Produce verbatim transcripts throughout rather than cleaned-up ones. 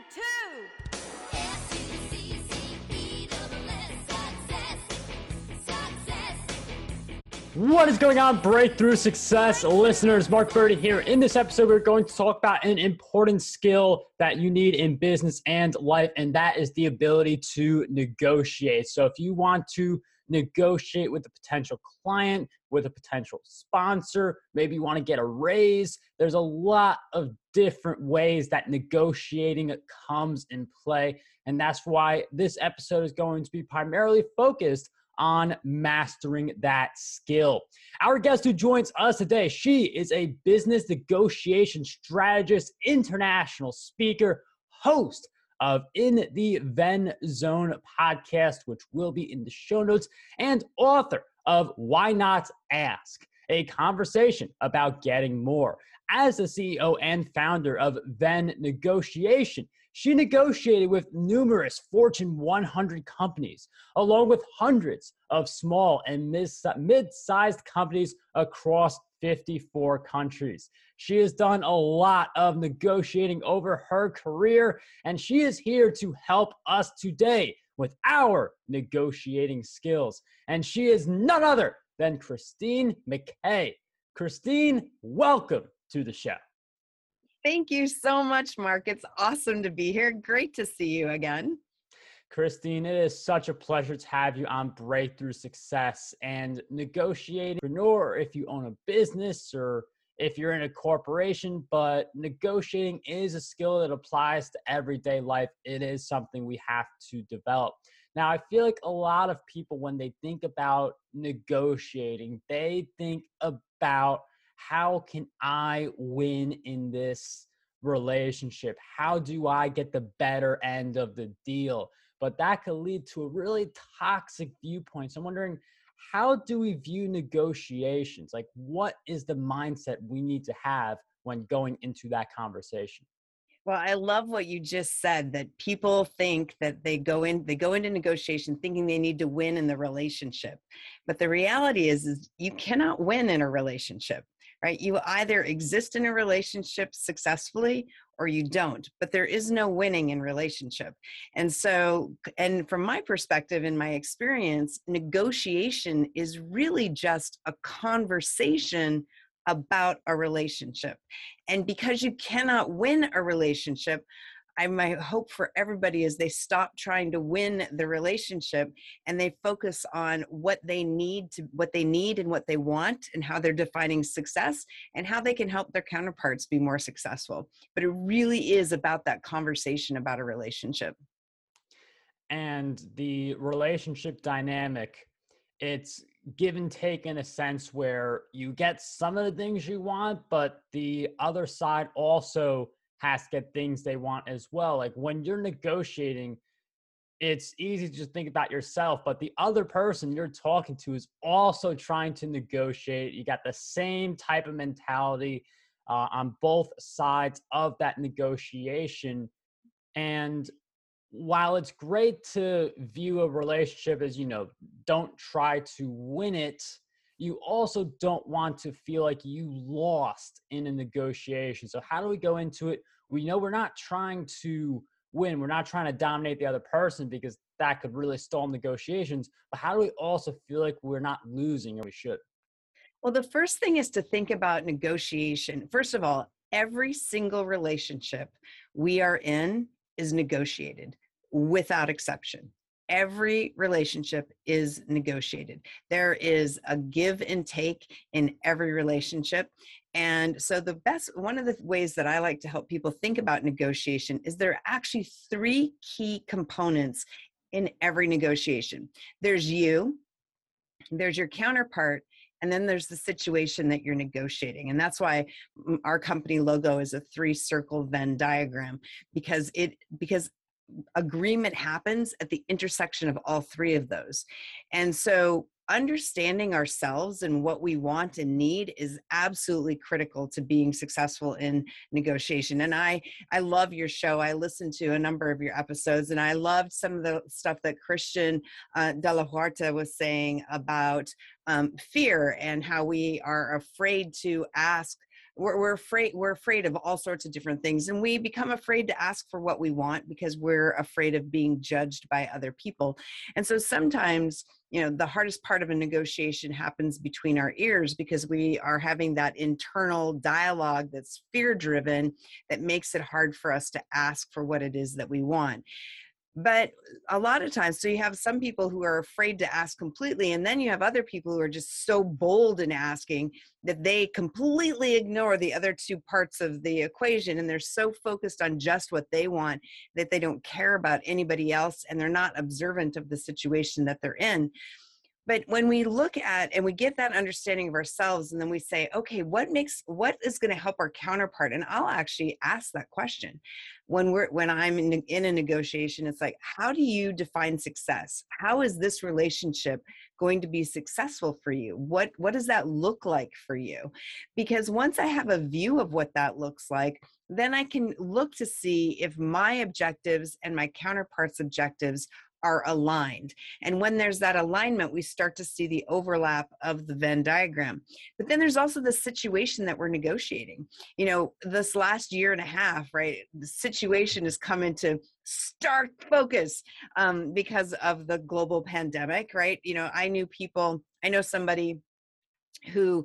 Every two. What is going on, Breakthrough Success listeners? Mark Birdie here. In this episode, we're going to talk about an important skill that you need in business and life, and that is the ability to negotiate. So if you want to negotiate with a potential client, with a potential sponsor, maybe you want to get a raise. There's a lot of different ways that negotiating comes in play. And that's why this episode is going to be primarily focused on mastering that skill. Our guest who joins us today, she is a business negotiation strategist, international speaker, host of In the Ven Zone podcast, which will be in the show notes, and author of Why Not Ask, a conversation about getting more. As the C E O and founder of Venn Negotiation, she negotiated with numerous Fortune one hundred companies, along with hundreds of small and mid-sized companies across fifty-four countries. She has done a lot of negotiating over her career, and she is here to help us today with our negotiating skills. And she is none other than Christine McKay. Christine, welcome to the show. Thank you so much, Mark. It's awesome to be here. Great to see you again. Christine, it is such a pleasure to have you on Breakthrough Success. And negotiating, or if you own a business or if you're in a corporation, but negotiating is a skill that applies to everyday life. It is something we have to develop. Now, I feel like a lot of people, when they think about negotiating, they think about how can I win in this relationship? How do I get the better end of the deal? But that could lead to a really toxic viewpoint. So I'm wondering, how do we view negotiations? Like, what is the mindset we need to have when going into that conversation? Well, I love what you just said, that people think that they go in, they go into negotiation thinking they need to win in the relationship. But the reality is, is you cannot win in a relationship, right? You either exist in a relationship successfully or you don't, but there is no winning in relationship. And so, and from my perspective and my experience, negotiation is really just a conversation about a relationship. And because you cannot win a relationship, I, my hope for everybody is they stop trying to win the relationship and they focus on what they need to, what they need and what they want and how they're defining success and how they can help their counterparts be more successful. But it really is about that conversation about a relationship. And the relationship dynamic, it's give and take in a sense where you get some of the things you want, but the other side also has to get things they want as well. Like when you're negotiating, it's easy to just think about yourself, but the other person you're talking to is also trying to negotiate. You got the same type of mentality uh, on both sides of that negotiation. And while it's great to view a relationship as, you know, don't try to win it, you also don't want to feel like you lost in a negotiation. So how do we go into it? We know we're not trying to win. We're not trying to dominate the other person because that could really stall negotiations. But how do we also feel like we're not losing or we should? Well, the first thing is to think about negotiation. First of all, every single relationship we are in is negotiated without exception. Every relationship is negotiated. There is a give and take in every relationship. And so the best, one of the ways that I like to help people think about negotiation is there are actually three key components in every negotiation. There's you, there's your counterpart, and then there's the situation that you're negotiating. And that's why our company logo is a three-circle Venn diagram, because it because agreement happens at the intersection of all three of those. And so understanding ourselves and what we want and need is absolutely critical to being successful in negotiation. And I, I love your show. I listened to a number of your episodes, and I loved some of the stuff that Christian uh, De La Huerta was saying about um, fear and how we are afraid to ask we're, we're afraid, we're afraid of all sorts of different things. And we become afraid to ask for what we want because we're afraid of being judged by other people. And so sometimes, you know, the hardest part of a negotiation happens between our ears because we are having that internal dialogue that's fear-driven that makes it hard for us to ask for what it is that we want. But a lot of times, so you have some people who are afraid to ask completely, and then you have other people who are just so bold in asking that they completely ignore the other two parts of the equation, and they're so focused on just what they want that they don't care about anybody else, and they're not observant of the situation that they're in. But when we look at and we get that understanding of ourselves, and then we say, okay, what makes, what is going to help our counterpart? And I'll actually ask that question when we're, when I'm in, in a negotiation. It's like, how do you define success? How is this relationship going to be successful for you? What, what does that look like for you? Because once I have a view of what that looks like, then I can look to see if my objectives and my counterpart's objectives are aligned. And when there's that alignment, we start to see the overlap of the Venn diagram. But then there's also the situation that we're negotiating. You know, this last year and a half, right, the situation has come into stark focus um, because of the global pandemic, right? You know, I knew people, I know somebody who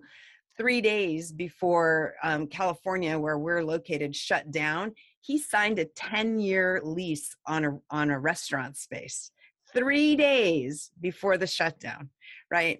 three days before um, California, where we're located, shut down, he signed a ten-year lease on a, on a restaurant space three days before the shutdown, right?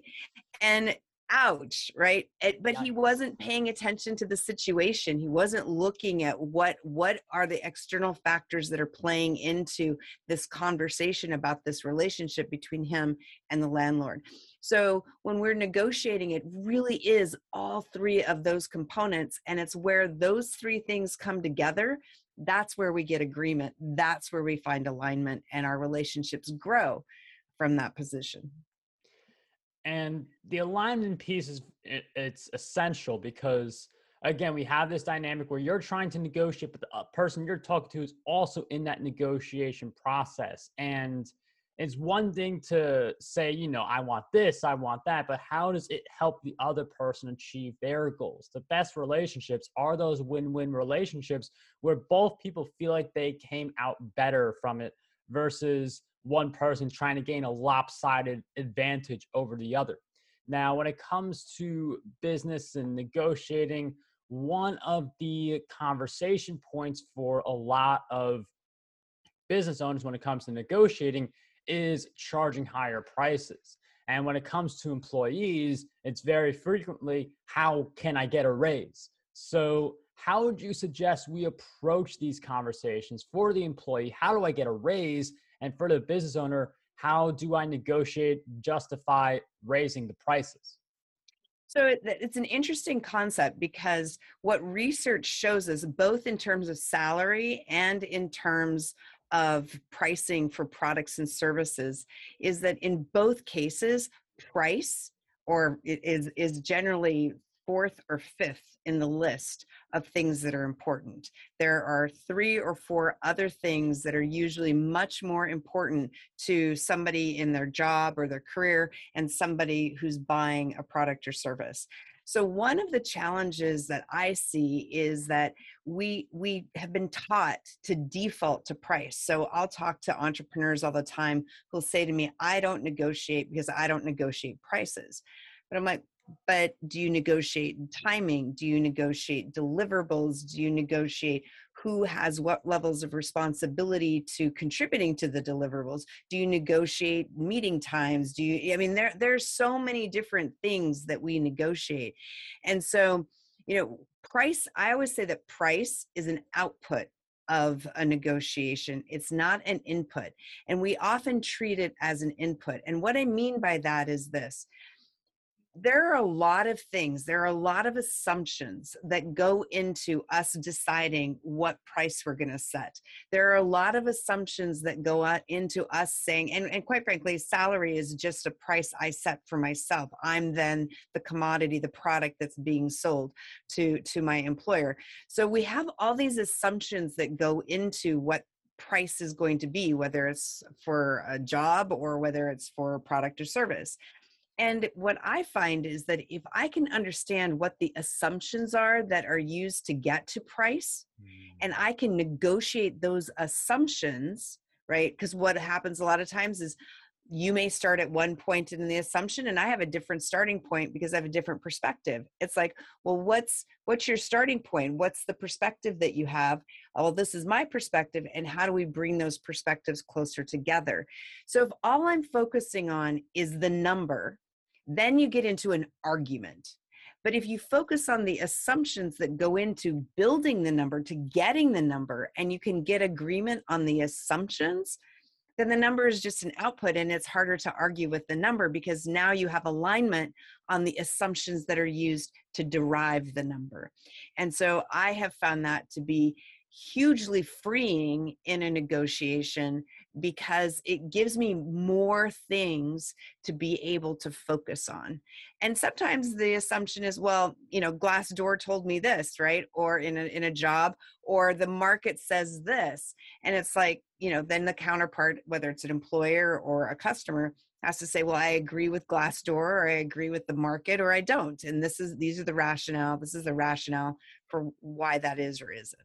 And ouch, right? It, but he wasn't paying attention to the situation. He wasn't looking at what, what are the external factors that are playing into this conversation about this relationship between him and the landlord. So when we're negotiating, it really is all three of those components, and it's where those three things come together. That's where we get agreement. That's where we find alignment, and our relationships grow from that position. And the alignment piece is, it, it's essential because, again, we have this dynamic where you're trying to negotiate, but the person you're talking to is also in that negotiation process. And it's one thing to say, you know, I want this, I want that, but how does it help the other person achieve their goals? The best relationships are those win-win relationships where both people feel like they came out better from it versus one person trying to gain a lopsided advantage over the other. Now, when it comes to business and negotiating, one of the conversation points for a lot of business owners when it comes to negotiating is charging higher prices. And when it comes to employees, it's very frequently, how can I get a raise? So how would you suggest we approach these conversations for the employee? How do I get a raise? And for the business owner, how do I negotiate, justify raising the prices? So it's an interesting concept because what research shows us, both in terms of salary and in terms of pricing for products and services, is that in both cases, price or is is generally fourth or fifth in the list of things that are important. There are three or four other things that are usually much more important to somebody in their job or their career and somebody who's buying a product or service. So one of the challenges that I see is that we we have been taught to default to price. So I'll talk to entrepreneurs all the time who'll say to me, I don't negotiate because I don't negotiate prices. But I'm like, but do you negotiate timing? Do you negotiate deliverables? Do you negotiate who has what levels of responsibility to contributing to the deliverables? Do you negotiate meeting times? Do you, I mean, there, there's so many different things that we negotiate. And so, you know, price, I always say that price is an output of a negotiation. It's not an input. And we often treat it as an input. And what I mean by that is this. There are a lot of things, there are a lot of assumptions that go into us deciding what price we're going to set. There are a lot of assumptions that go out into us saying, and, and quite frankly, salary is just a price I set for myself. I'm then the commodity, the product that's being sold to, to my employer. So we have all these assumptions that go into what price is going to be, whether it's for a job or whether it's for a product or service. And what I find is that if I can understand what the assumptions are that are used to get to price, mm. and I can negotiate those assumptions, right? Because what happens a lot of times is you may start at one point in the assumption and I have a different starting point because I have a different perspective. It's like, well, what's what's your starting point? What's the perspective that you have? Oh, well, this is my perspective. And how do we bring those perspectives closer together? So if all I'm focusing on is the number, then you get into an argument. But if you focus on the assumptions that go into building the number to getting the number, and you can get agreement on the assumptions, then the number is just an output and it's harder to argue with the number because now you have alignment on the assumptions that are used to derive the number. And so I have found that to be hugely freeing in a negotiation because it gives me more things to be able to focus on. And sometimes the assumption is, well, you know, Glassdoor told me this, right? Or in a, in a job, or the market says this. And it's like, you know, then the counterpart, whether it's an employer or a customer, has to say, well, I agree with Glassdoor, or I agree with the market, or I don't. And this is, these are the rationale. This is the rationale for why that is or isn't.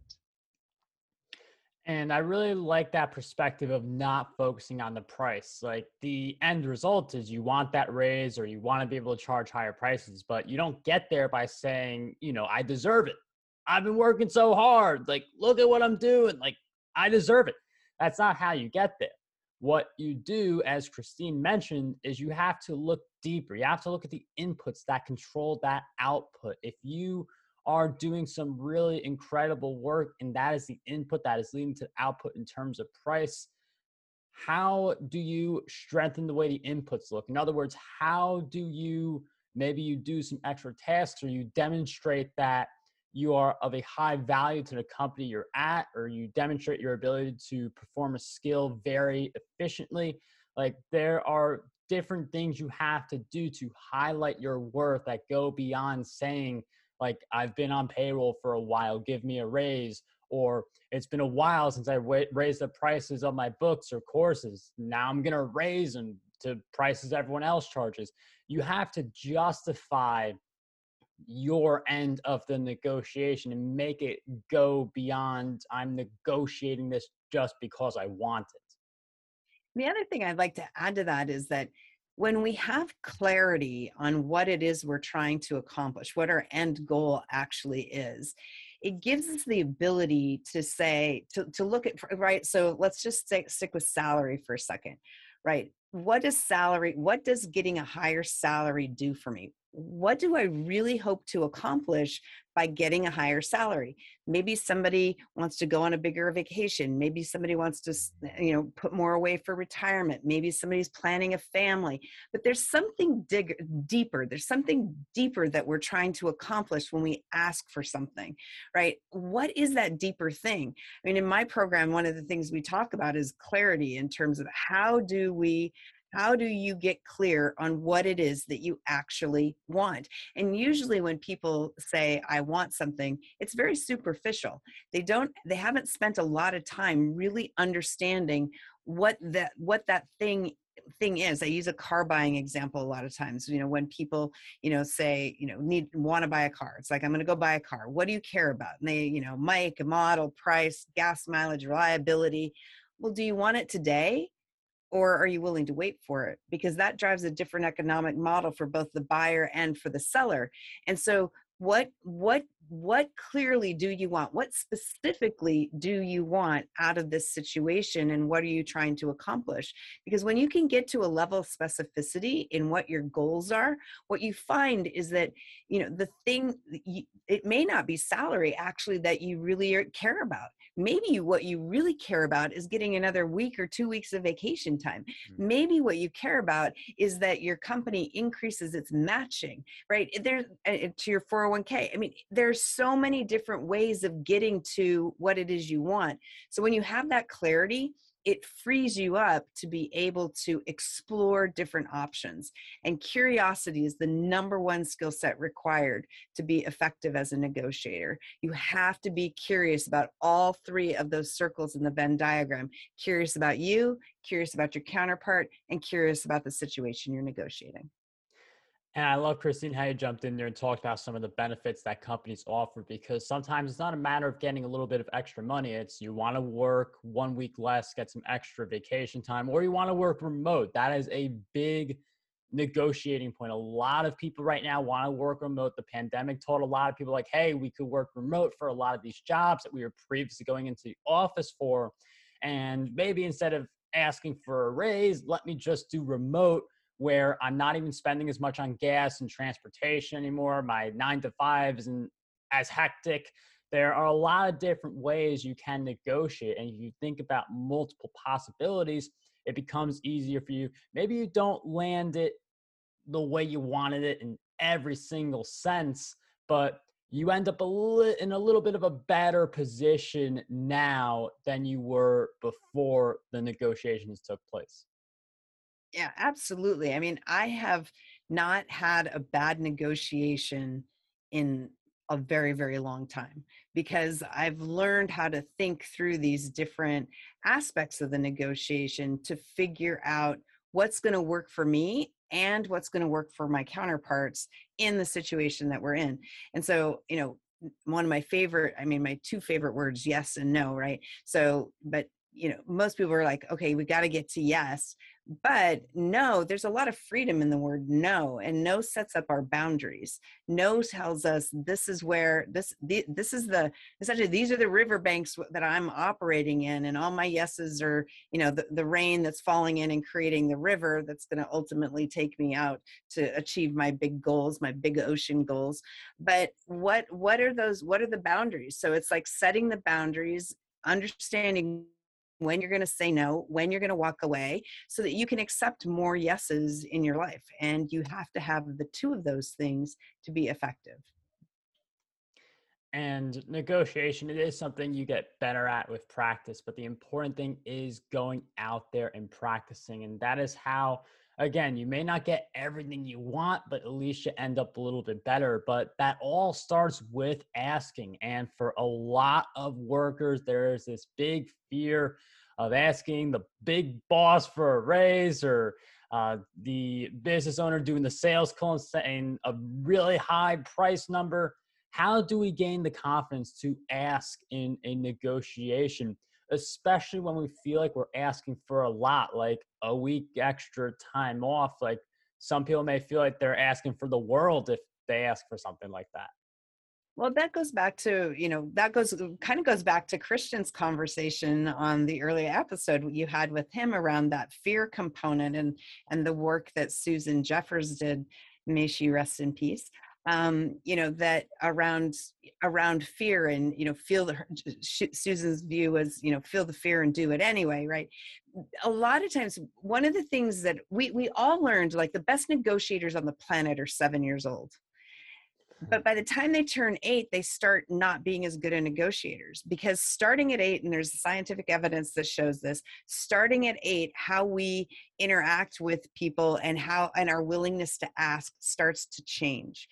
And I really like that perspective of not focusing on the price. Like the end result is you want that raise or you want to be able to charge higher prices, but you don't get there by saying, you know, I deserve it. I've been working so hard. Like, look at what I'm doing. Like, I deserve it. That's not how you get there. What you do, as Christine mentioned, is you have to look deeper. You have to look at the inputs that control that output. If you are doing some really incredible work, and that is the input that is leading to output in terms of price, how do you strengthen the way the inputs look? In other words, how do you, maybe you do some extra tasks or you demonstrate that you are of a high value to the company you're at, or you demonstrate your ability to perform a skill very efficiently. Like there are different things you have to do to highlight your worth that go beyond saying, like, I've been on payroll for a while, give me a raise, or it's been a while since I wa- raised the prices of my books or courses. Now I'm gonna raise them to prices everyone else charges. You have to justify your end of the negotiation and make it go beyond, I'm negotiating this just because I want it. The other thing I'd like to add to that is that when we have clarity on what it is we're trying to accomplish, what our end goal actually is, it gives us the ability to say, to, to look at, right? So let's just stick, stick with salary for a second, right? What is salary? What does getting a higher salary do for me? What do I really hope to accomplish by getting a higher salary? Maybe somebody wants to go on a bigger vacation. Maybe somebody wants to, you know, put more away for retirement. Maybe somebody's planning a family. But there's something dig- deeper. There's something deeper that we're trying to accomplish when we ask for something, right? What is that deeper thing? I mean, in my program, one of the things we talk about is clarity in terms of how do we How do you get clear on what it is that you actually want? And usually when people say, I want something, it's very superficial. They don't, they haven't spent a lot of time really understanding what that, what that thing thing is. I use a car buying example a lot of times. You know, when people, you know, say, you know, need, want to buy a car. It's like, I'm going to go buy a car. What do you care about? And they, you know, make, model, price, gas mileage, reliability. Well, do you want it today? Or are you willing to wait for it? Because that drives a different economic model for both the buyer and for the seller. And so what what what clearly do you want? What specifically do you want out of this situation? And what are you trying to accomplish? Because when you can get to a level of specificity in what your goals are, what you find is that, you know, the thing, it may not be salary actually that you really care about. Maybe what you really care about is getting another week or two weeks of vacation time. Mm-hmm. Maybe what you care about is that your company increases its matching, right? There's uh, to your four oh one k. I mean, there's so many different ways of getting to what it is you want. So when you have that clarity, it frees you up to be able to explore different options. And curiosity is the number one skill set required to be effective as a negotiator. You have to be curious about all three of those circles in the Venn diagram. Curious about you, curious about your counterpart, and curious about the situation you're negotiating. And I love, Christine, how you jumped in there and talked about some of the benefits that companies offer, because sometimes it's not a matter of getting a little bit of extra money. It's you want to work one week less, get some extra vacation time, or you want to work remote. That is a big negotiating point. A lot of people right now want to work remote. The pandemic taught a lot of people like, hey, we could work remote for a lot of these jobs that we were previously going into the office for. And maybe instead of asking for a raise, let me just do remote, where I'm not even spending as much on gas and transportation anymore. My nine to five isn't as hectic. There are a lot of different ways you can negotiate. And if you think about multiple possibilities, it becomes easier for you. Maybe you don't land it the way you wanted it in every single sense, but you end up a li- in a little bit of a better position now than you were before the negotiations took place. Yeah, absolutely. I mean, I have not had a bad negotiation in a very, very long time, because I've learned how to think through these different aspects of the negotiation to figure out what's going to work for me and what's going to work for my counterparts in the situation that we're in. And so, you know, one of my favorite, I mean, my two favorite words, yes and no, right? So, but you know, most people are like, okay, we got to get to yes, but no, there's a lot of freedom in the word no, and no sets up our boundaries. No tells us this is where this, the, this is the, essentially these are the riverbanks that I'm operating in, and all my yeses are, you know, the, the rain that's falling in and creating the river that's going to ultimately take me out to achieve my big goals, my big ocean goals. But what, what are those, what are the boundaries? So it's like setting the boundaries, understanding when you're going to say no, when you're going to walk away, so that you can accept more yeses in your life. And you have to have the two of those things to be effective. And negotiation, it is something you get better at with practice, but the important thing is going out there and practicing. And that is how, again, you may not get everything you want, but at least you end up a little bit better. But that all starts with asking. And for a lot of workers, there is this big fear of asking the big boss for a raise, or uh, the business owner doing the sales call and saying a really high price number. How do we gain the confidence to ask in a negotiation, especially when we feel like we're asking for a lot, like a week extra time off? Like some people may feel like they're asking for the world if they ask for something like that. Well, that goes back to, you know, that goes kind of goes back to Christian's conversation on the earlier episode you had with him around that fear component, and, and the work that Susan Jeffers did, may she rest in peace. Um, you know, that around, around fear and, you know, feel the, Susan's view was, you know, feel the fear and do it anyway. Right. A lot of times, one of the things that we, we all learned, like the best negotiators on the planet are seven years old, but by the time they turn eight, they start not being as good at negotiators, because starting at eight, and there's scientific evidence that shows this, starting at eight, how we interact with people and how, and our willingness to ask starts to change.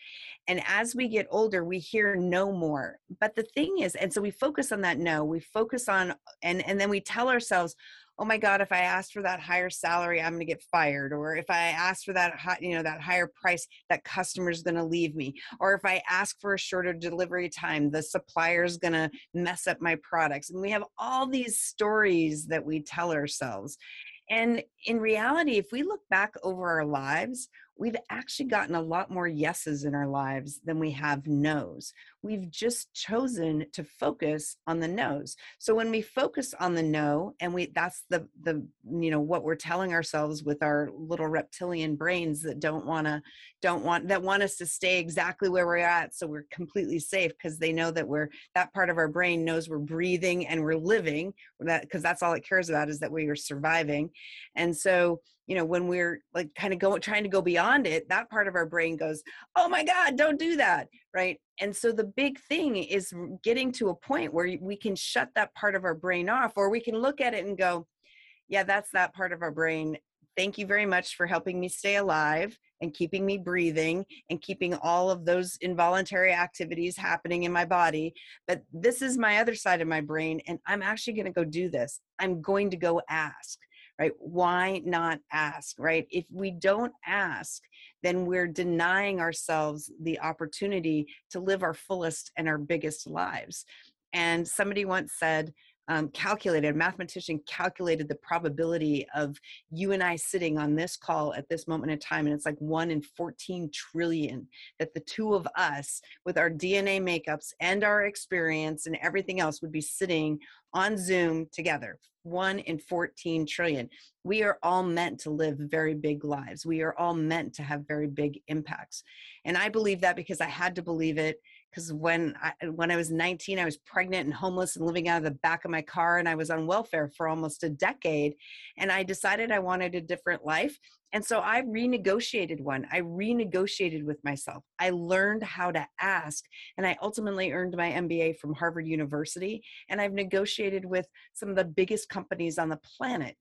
And as we get older, we hear no more. But the thing is, and so we focus on that no, we focus on, and, and then we tell ourselves, oh my God, if I asked for that higher salary, I'm going to get fired. Or if I ask for that, high, you know, that higher price, that customer's going to leave me. Or if I ask for a shorter delivery time, the supplier's going to mess up my products. And we have all these stories that we tell ourselves. And in reality, if we look back over our lives, we've actually gotten a lot more yeses in our lives than we have no's. We've just chosen to focus on the no's. So when we focus on the no, and we that's the the you know what we're telling ourselves with our little reptilian brains that don't wanna don't want that want us to stay exactly where we're at, so we're completely safe, because they know that we're that part of our brain knows we're breathing and we're living, that because that's all it cares about is that we are surviving. And so, you know, when we're like kind of go trying to go beyond it, that part of our brain goes, oh my God, don't do that, right? And so the big thing is getting to a point where we can shut that part of our brain off, or we can look at it and go, yeah, that's that part of our brain. Thank you very much for helping me stay alive and keeping me breathing and keeping all of those involuntary activities happening in my body. But this is my other side of my brain, and I'm actually going to go do this. I'm going to go ask. right? Why not ask, right? If we don't ask, then we're denying ourselves the opportunity to live our fullest and our biggest lives. And somebody once said, um, calculated, a mathematician calculated the probability of you and I sitting on this call at this moment in time. And it's like one in fourteen trillion that the two of us with our D N A makeups and our experience and everything else would be sitting on Zoom together. one in fourteen trillion. We are all meant to live very big lives. We are all meant to have very big impacts. And I believe that because I had to believe it. Because when I, when I was nineteen, I was pregnant and homeless and living out of the back of my car, and I was on welfare for almost a decade. And I decided I wanted a different life. And so I renegotiated one. I renegotiated with myself. I learned how to ask, and I ultimately earned my M B A from Harvard University. And I've negotiated with some of the biggest companies on the planet.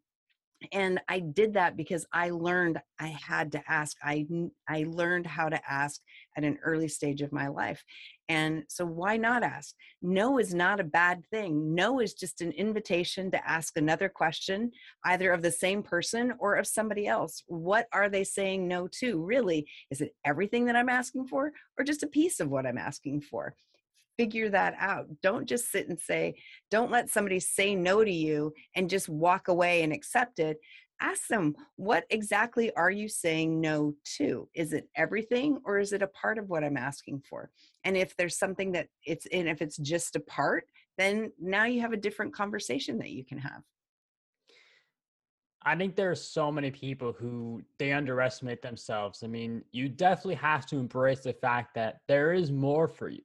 And I did that because I learned I had to ask. I, I learned how to ask at an early stage of my life. And so why not ask? No is not a bad thing. No is just an invitation to ask another question, either of the same person or of somebody else. What are they saying no to? Really, is it everything that I'm asking for or just a piece of what I'm asking for? Figure that out. Don't just sit and say, don't let somebody say no to you and just walk away and accept it. Ask them, what exactly are you saying no to? Is it everything or is it a part of what I'm asking for? And if there's something that it's in, if it's just a part, then now you have a different conversation that you can have. I think there are so many people who they underestimate themselves. I mean, you definitely have to embrace the fact that there is more for you.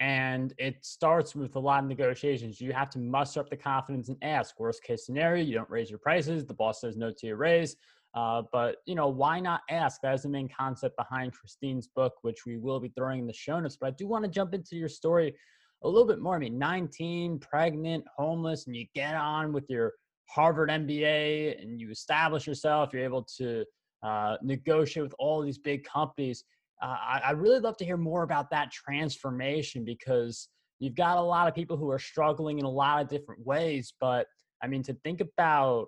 And it starts with a lot of negotiations. You have to muster up the confidence and ask. Worst case scenario, you don't raise your prices. The boss says no to your raise. Uh, but, you know, why not ask? That is the main concept behind Christine's book, which we will be throwing in the show notes. But I do want to jump into your story a little bit more. I mean, nineteen, pregnant, homeless, and you get on with your Harvard M B A and you establish yourself. You're able to uh, negotiate with all these big companies. Uh, I, I really love to hear more about that transformation, because you've got a lot of people who are struggling in a lot of different ways. But I mean, to think about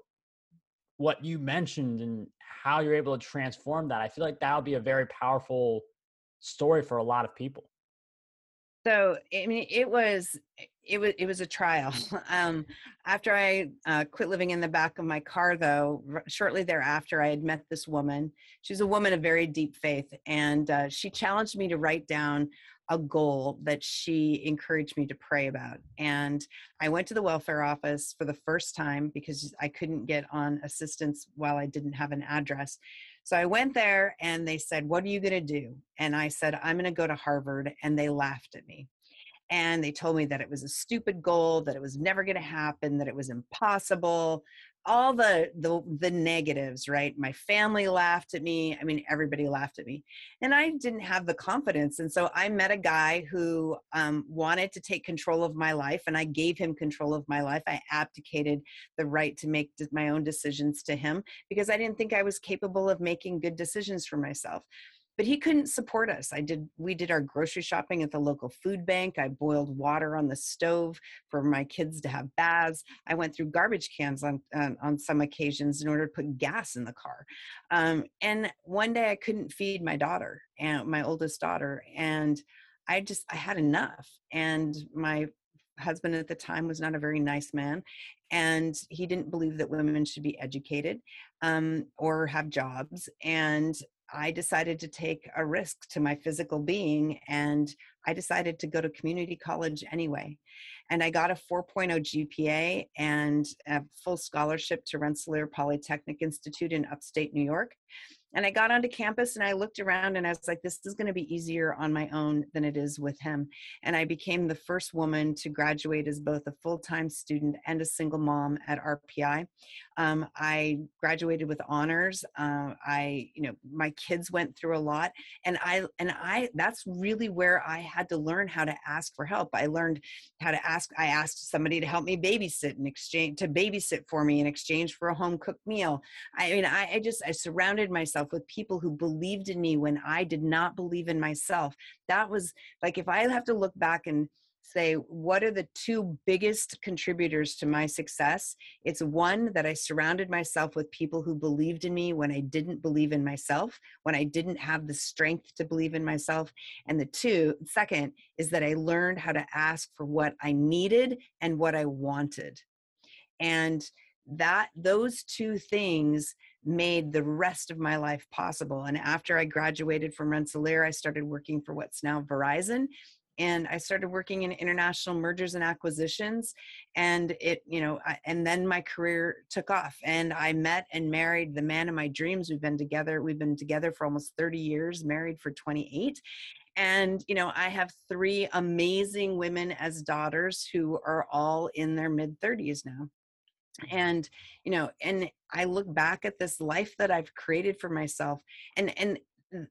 what you mentioned and how you're able to transform that, I feel like that'll be a very powerful story for a lot of people. So, I mean, it was, it was, it was a trial. Um, after I uh, quit living in the back of my car, though, r- shortly thereafter, I had met this woman. She's a woman of very deep faith. And uh, she challenged me to write down a goal that she encouraged me to pray about. And I went to the welfare office for the first time because I couldn't get on assistance while I didn't have an address. So I went there and they said, what are you going to do? And I said, I'm going to go to Harvard. And they laughed at me. And they told me that it was a stupid goal, that it was never going to happen, that it was impossible, all the, the the negatives, right? My family laughed at me. I mean, everybody laughed at me. And I didn't have the confidence. And so I met a guy who um, wanted to take control of my life, and I gave him control of my life. I abdicated the right to make my own decisions to him because I didn't think I was capable of making good decisions for myself. But he couldn't support us. I did. We did our grocery shopping at the local food bank. I boiled water on the stove for my kids to have baths. I went through garbage cans on um, on some occasions in order to put gas in the car. Um, and one day I couldn't feed my daughter, and my oldest daughter, and I just I had enough. And my husband at the time was not a very nice man, and he didn't believe that women should be educated um, or have jobs. And I decided to take a risk to my physical being, and I decided to go to community college anyway. And I got a four point oh G P A and a full scholarship to Rensselaer Polytechnic Institute in upstate New York. And I got onto campus and I looked around and I was like, this is going to be easier on my own than it is with him. And I became the first woman to graduate as both a full-time student and a single mom at R P I. Um, I graduated with honors. Uh, I, you know, my kids went through a lot, and I, and I, that's really where I had to learn how to ask for help. I learned how to ask. I asked somebody to help me babysit in exchange to babysit for me in exchange for a home-cooked meal. I mean, I, I just, I surrounded myself with people who believed in me when I did not believe in myself. That was like, if I have to look back and say, what are the two biggest contributors to my success? It's one, that I surrounded myself with people who believed in me when I didn't believe in myself, when I didn't have the strength to believe in myself. And the two, second, is that I learned how to ask for what I needed and what I wanted. And that those two things made the rest of my life possible. And after I graduated from Rensselaer, I started working for what's now Verizon. And I started working in international mergers and acquisitions, and it, you know, I, and then my career took off, and I met and married the man of my dreams. We've been together. We've been together for almost thirty years, married for twenty-eight. And, you know, I have three amazing women as daughters who are all in their mid thirties now. And, you know, and I look back at this life that I've created for myself, and, and,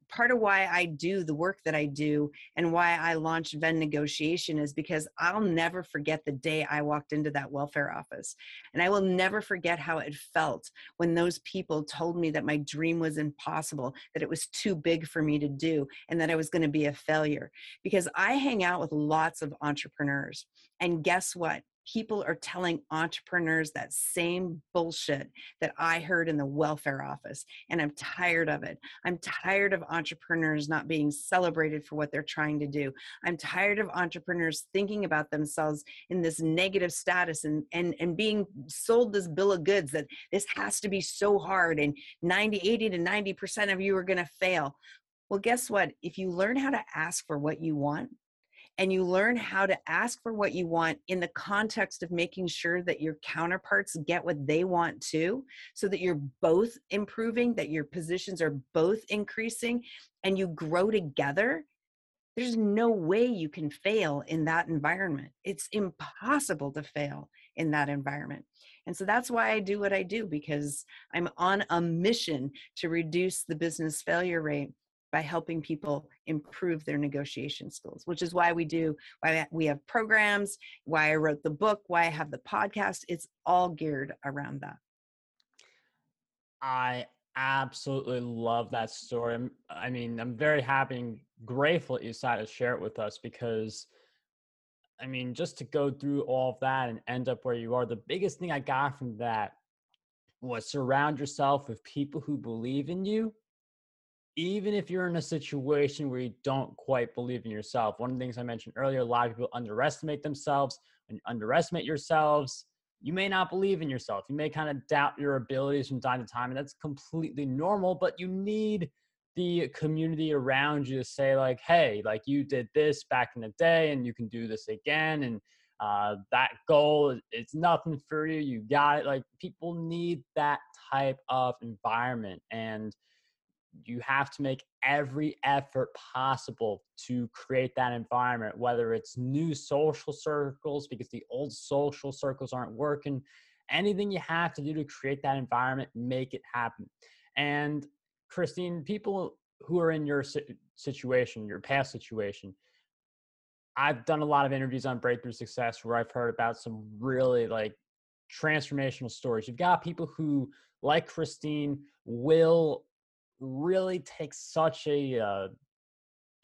part of why I do the work that I do and why I launched Venn Negotiation is because I'll never forget the day I walked into that welfare office. And I will never forget how it felt when those people told me that my dream was impossible, that it was too big for me to do, and that I was going to be a failure. Because I hang out with lots of entrepreneurs. And guess what? People are telling entrepreneurs that same bullshit that I heard in the welfare office, and I'm tired of it. I'm tired of entrepreneurs not being celebrated for what they're trying to do. I'm tired of entrepreneurs thinking about themselves in this negative status and, and, and being sold this bill of goods that this has to be so hard and ninety, eighty to ninety percent of you are going to fail. Well, guess what? If you learn how to ask for what you want, and you learn how to ask for what you want in the context of making sure that your counterparts get what they want too, so that you're both improving, that your positions are both increasing, and you grow together, there's no way you can fail in that environment. It's impossible to fail in that environment. And so that's why I do what I do, because I'm on a mission to reduce the business failure rate by helping people improve their negotiation skills, which is why we do, why we have programs, why I wrote the book, why I have the podcast. It's all geared around that. I absolutely love that story. I mean, I'm very happy and grateful that you decided to share it with us, because I mean, just to go through all of that and end up where you are, the biggest thing I got from that was surround yourself with people who believe in you, even if you're in a situation where you don't quite believe in yourself. One of the things I mentioned earlier, a lot of people underestimate themselves. When you underestimate yourselves, you may not believe in yourself. You may kind of doubt your abilities from time to time, and that's completely normal, but you need the community around you to say like, hey, like you did this back in the day and you can do this again. And uh, that goal, it's nothing for you. You got it. Like, people need that type of environment, and you have to make every effort possible to create that environment, whether it's new social circles because the old social circles aren't working, anything you have to do to create that environment, make it happen. And Christine, people who are in your situation, your past situation, I've done a lot of interviews on Breakthrough Success where I've heard about some really like transformational stories. You've got people who, like Christine, will really take such a uh,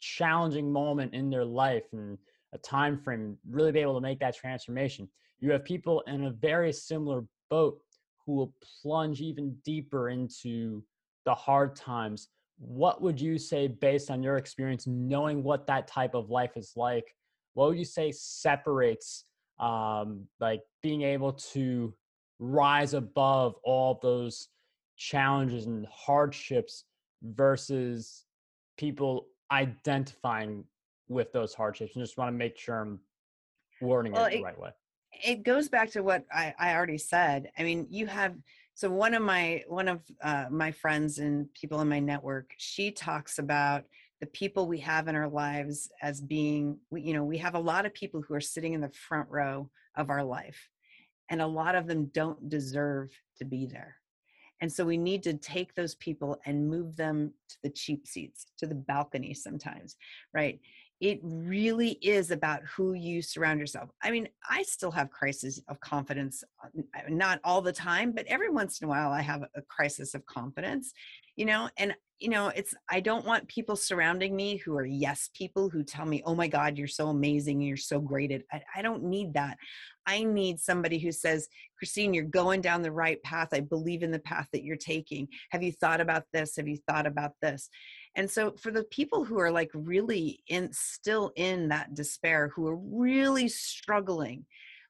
challenging moment in their life and a time frame, really be able to make that transformation. You have people in a very similar boat who will plunge even deeper into the hard times. What would you say, based on your experience, knowing what that type of life is like, what would you say separates um, like being able to rise above all those challenges and hardships versus people identifying with those hardships? And just want to make sure I'm wording well, it the it, right way. It goes back to what I, I already said. I mean, you have, so one of my, one of uh, my friends and people in my network, she talks about the people we have in our lives as being, we, you know, we have a lot of people who are sitting in the front row of our life, and a lot of them don't deserve to be there. And so we need to take those people and move them to the cheap seats, to the balcony sometimes, right? It really is about who you surround yourself. I mean, I still have crises of confidence, not all the time, but every once in a while I have a crisis of confidence, you know, and you know, it's, I don't want people surrounding me who are yes people who tell me, oh my God, you're so amazing. You're so great at, I, I don't need that. I need somebody who says, Christine, you're going down the right path. I believe in the path that you're taking. Have you thought about this? Have you thought about this? And so for the people who are like really in, still in that despair, who are really struggling,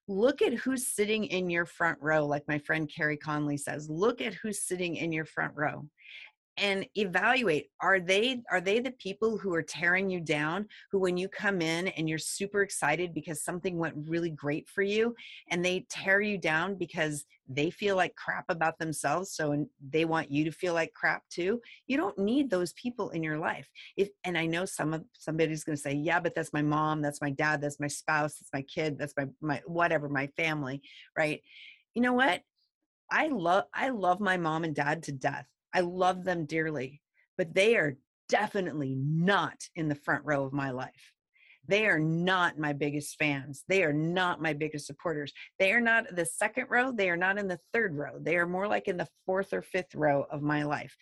look at who's sitting in your front row. Like my friend Carrie Conley says, look at who's sitting in your front row. And evaluate, are they are they the people who are tearing you down, who when you come in and you're super excited because something went really great for you, and they tear you down because they feel like crap about themselves, so they want you to feel like crap too? You don't need those people in your life. If, and I know some of, somebody's gonna say, yeah, but that's my mom, that's my dad, that's my spouse, that's my kid, that's my, my whatever, my family, right? You know what? I love I love my mom and dad to death. I love them dearly, but they are definitely not in the front row of my life. They are not my biggest fans. They are not my biggest supporters. They are not the second row. They are not in the third row. They are more like in the fourth or fifth row of my life.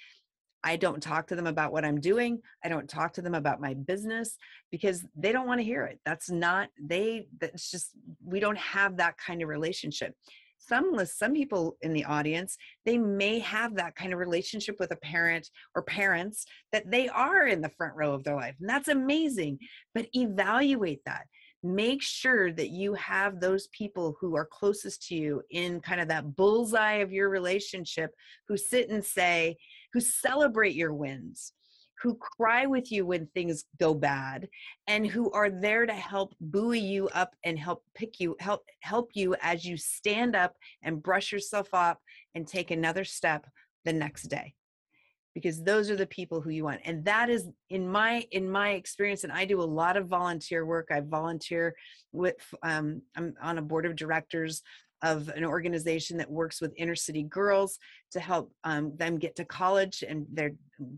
I don't talk to them about what I'm doing. I don't talk to them about my business because they don't want to hear it. That's not, they, that's just, we don't have that kind of relationship. Some some people in the audience, they may have that kind of relationship with a parent or parents that they are in the front row of their life. And that's amazing. But evaluate that. Make sure that you have those people who are closest to you in kind of that bullseye of your relationship, who sit and say, who celebrate your wins, who cry with you when things go bad, and who are there to help buoy you up and help pick you, help help you as you stand up and brush yourself off and take another step the next day. Because those are the people who you want. And that is in my in my experience, and I do a lot of volunteer work. I volunteer with, um, I'm on a board of directors of an organization that works with inner city girls to help um, them get to college, and their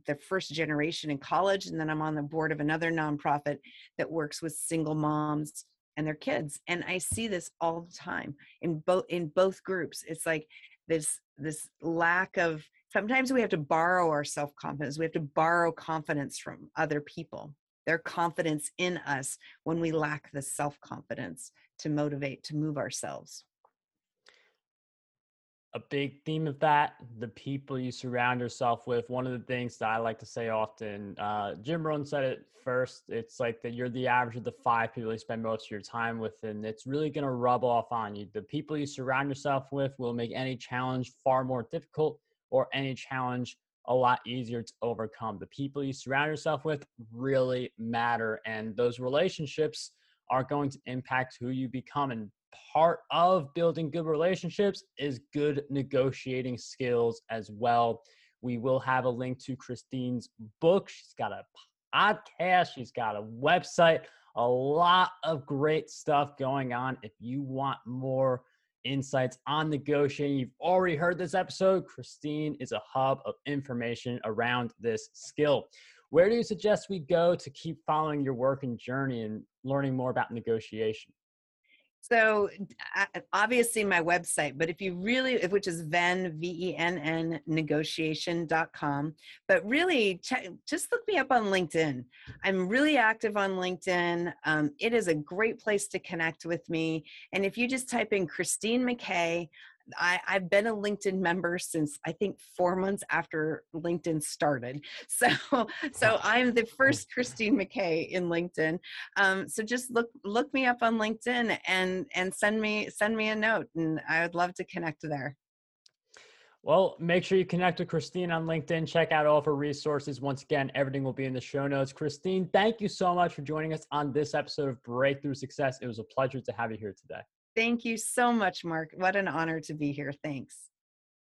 their first generation in college. And then I'm on the board of another nonprofit that works with single moms and their kids. And I see this all the time in both in both groups. It's like this this lack of, sometimes we have to borrow our self-confidence. We have to borrow confidence from other people, their confidence in us, when we lack the self-confidence to motivate, to move ourselves. A big theme of that, the people you surround yourself with. One of the things that I like to say often, uh, Jim Rohn said it first, it's like that you're the average of the five people you spend most of your time with, and it's really going to rub off on you. The people you surround yourself with will make any challenge far more difficult or any challenge a lot easier to overcome. The people you surround yourself with really matter, and those relationships are going to impact who you become. And part of building good relationships is good negotiating skills as well. We will have a link to Christine's book. She's got a podcast. She's got a website, a lot of great stuff going on. If you want more insights on negotiating, you've already heard this episode. Christine is a hub of information around this skill. Where do you suggest we go to keep following your work and journey and learning more about negotiation? So obviously my website, but if you really, which is Venn, V E N N, negotiation dot com. But really, check, just look me up on LinkedIn. I'm really active on LinkedIn. Um, it is a great place to connect with me. And if you just type in Christine McKay, I, I've been a LinkedIn member since I think four months after LinkedIn started. So, so I'm the first Christine McKay in LinkedIn. Um, so just look look me up on LinkedIn and and send me send me a note, and I would love to connect there. Well, make sure you connect with Christine on LinkedIn. Check out all of her resources. Once again, everything will be in the show notes. Christine, thank you so much for joining us on this episode of Breakthrough Success. It was a pleasure to have you here today. Thank you so much, Mark. What an honor to be here. Thanks.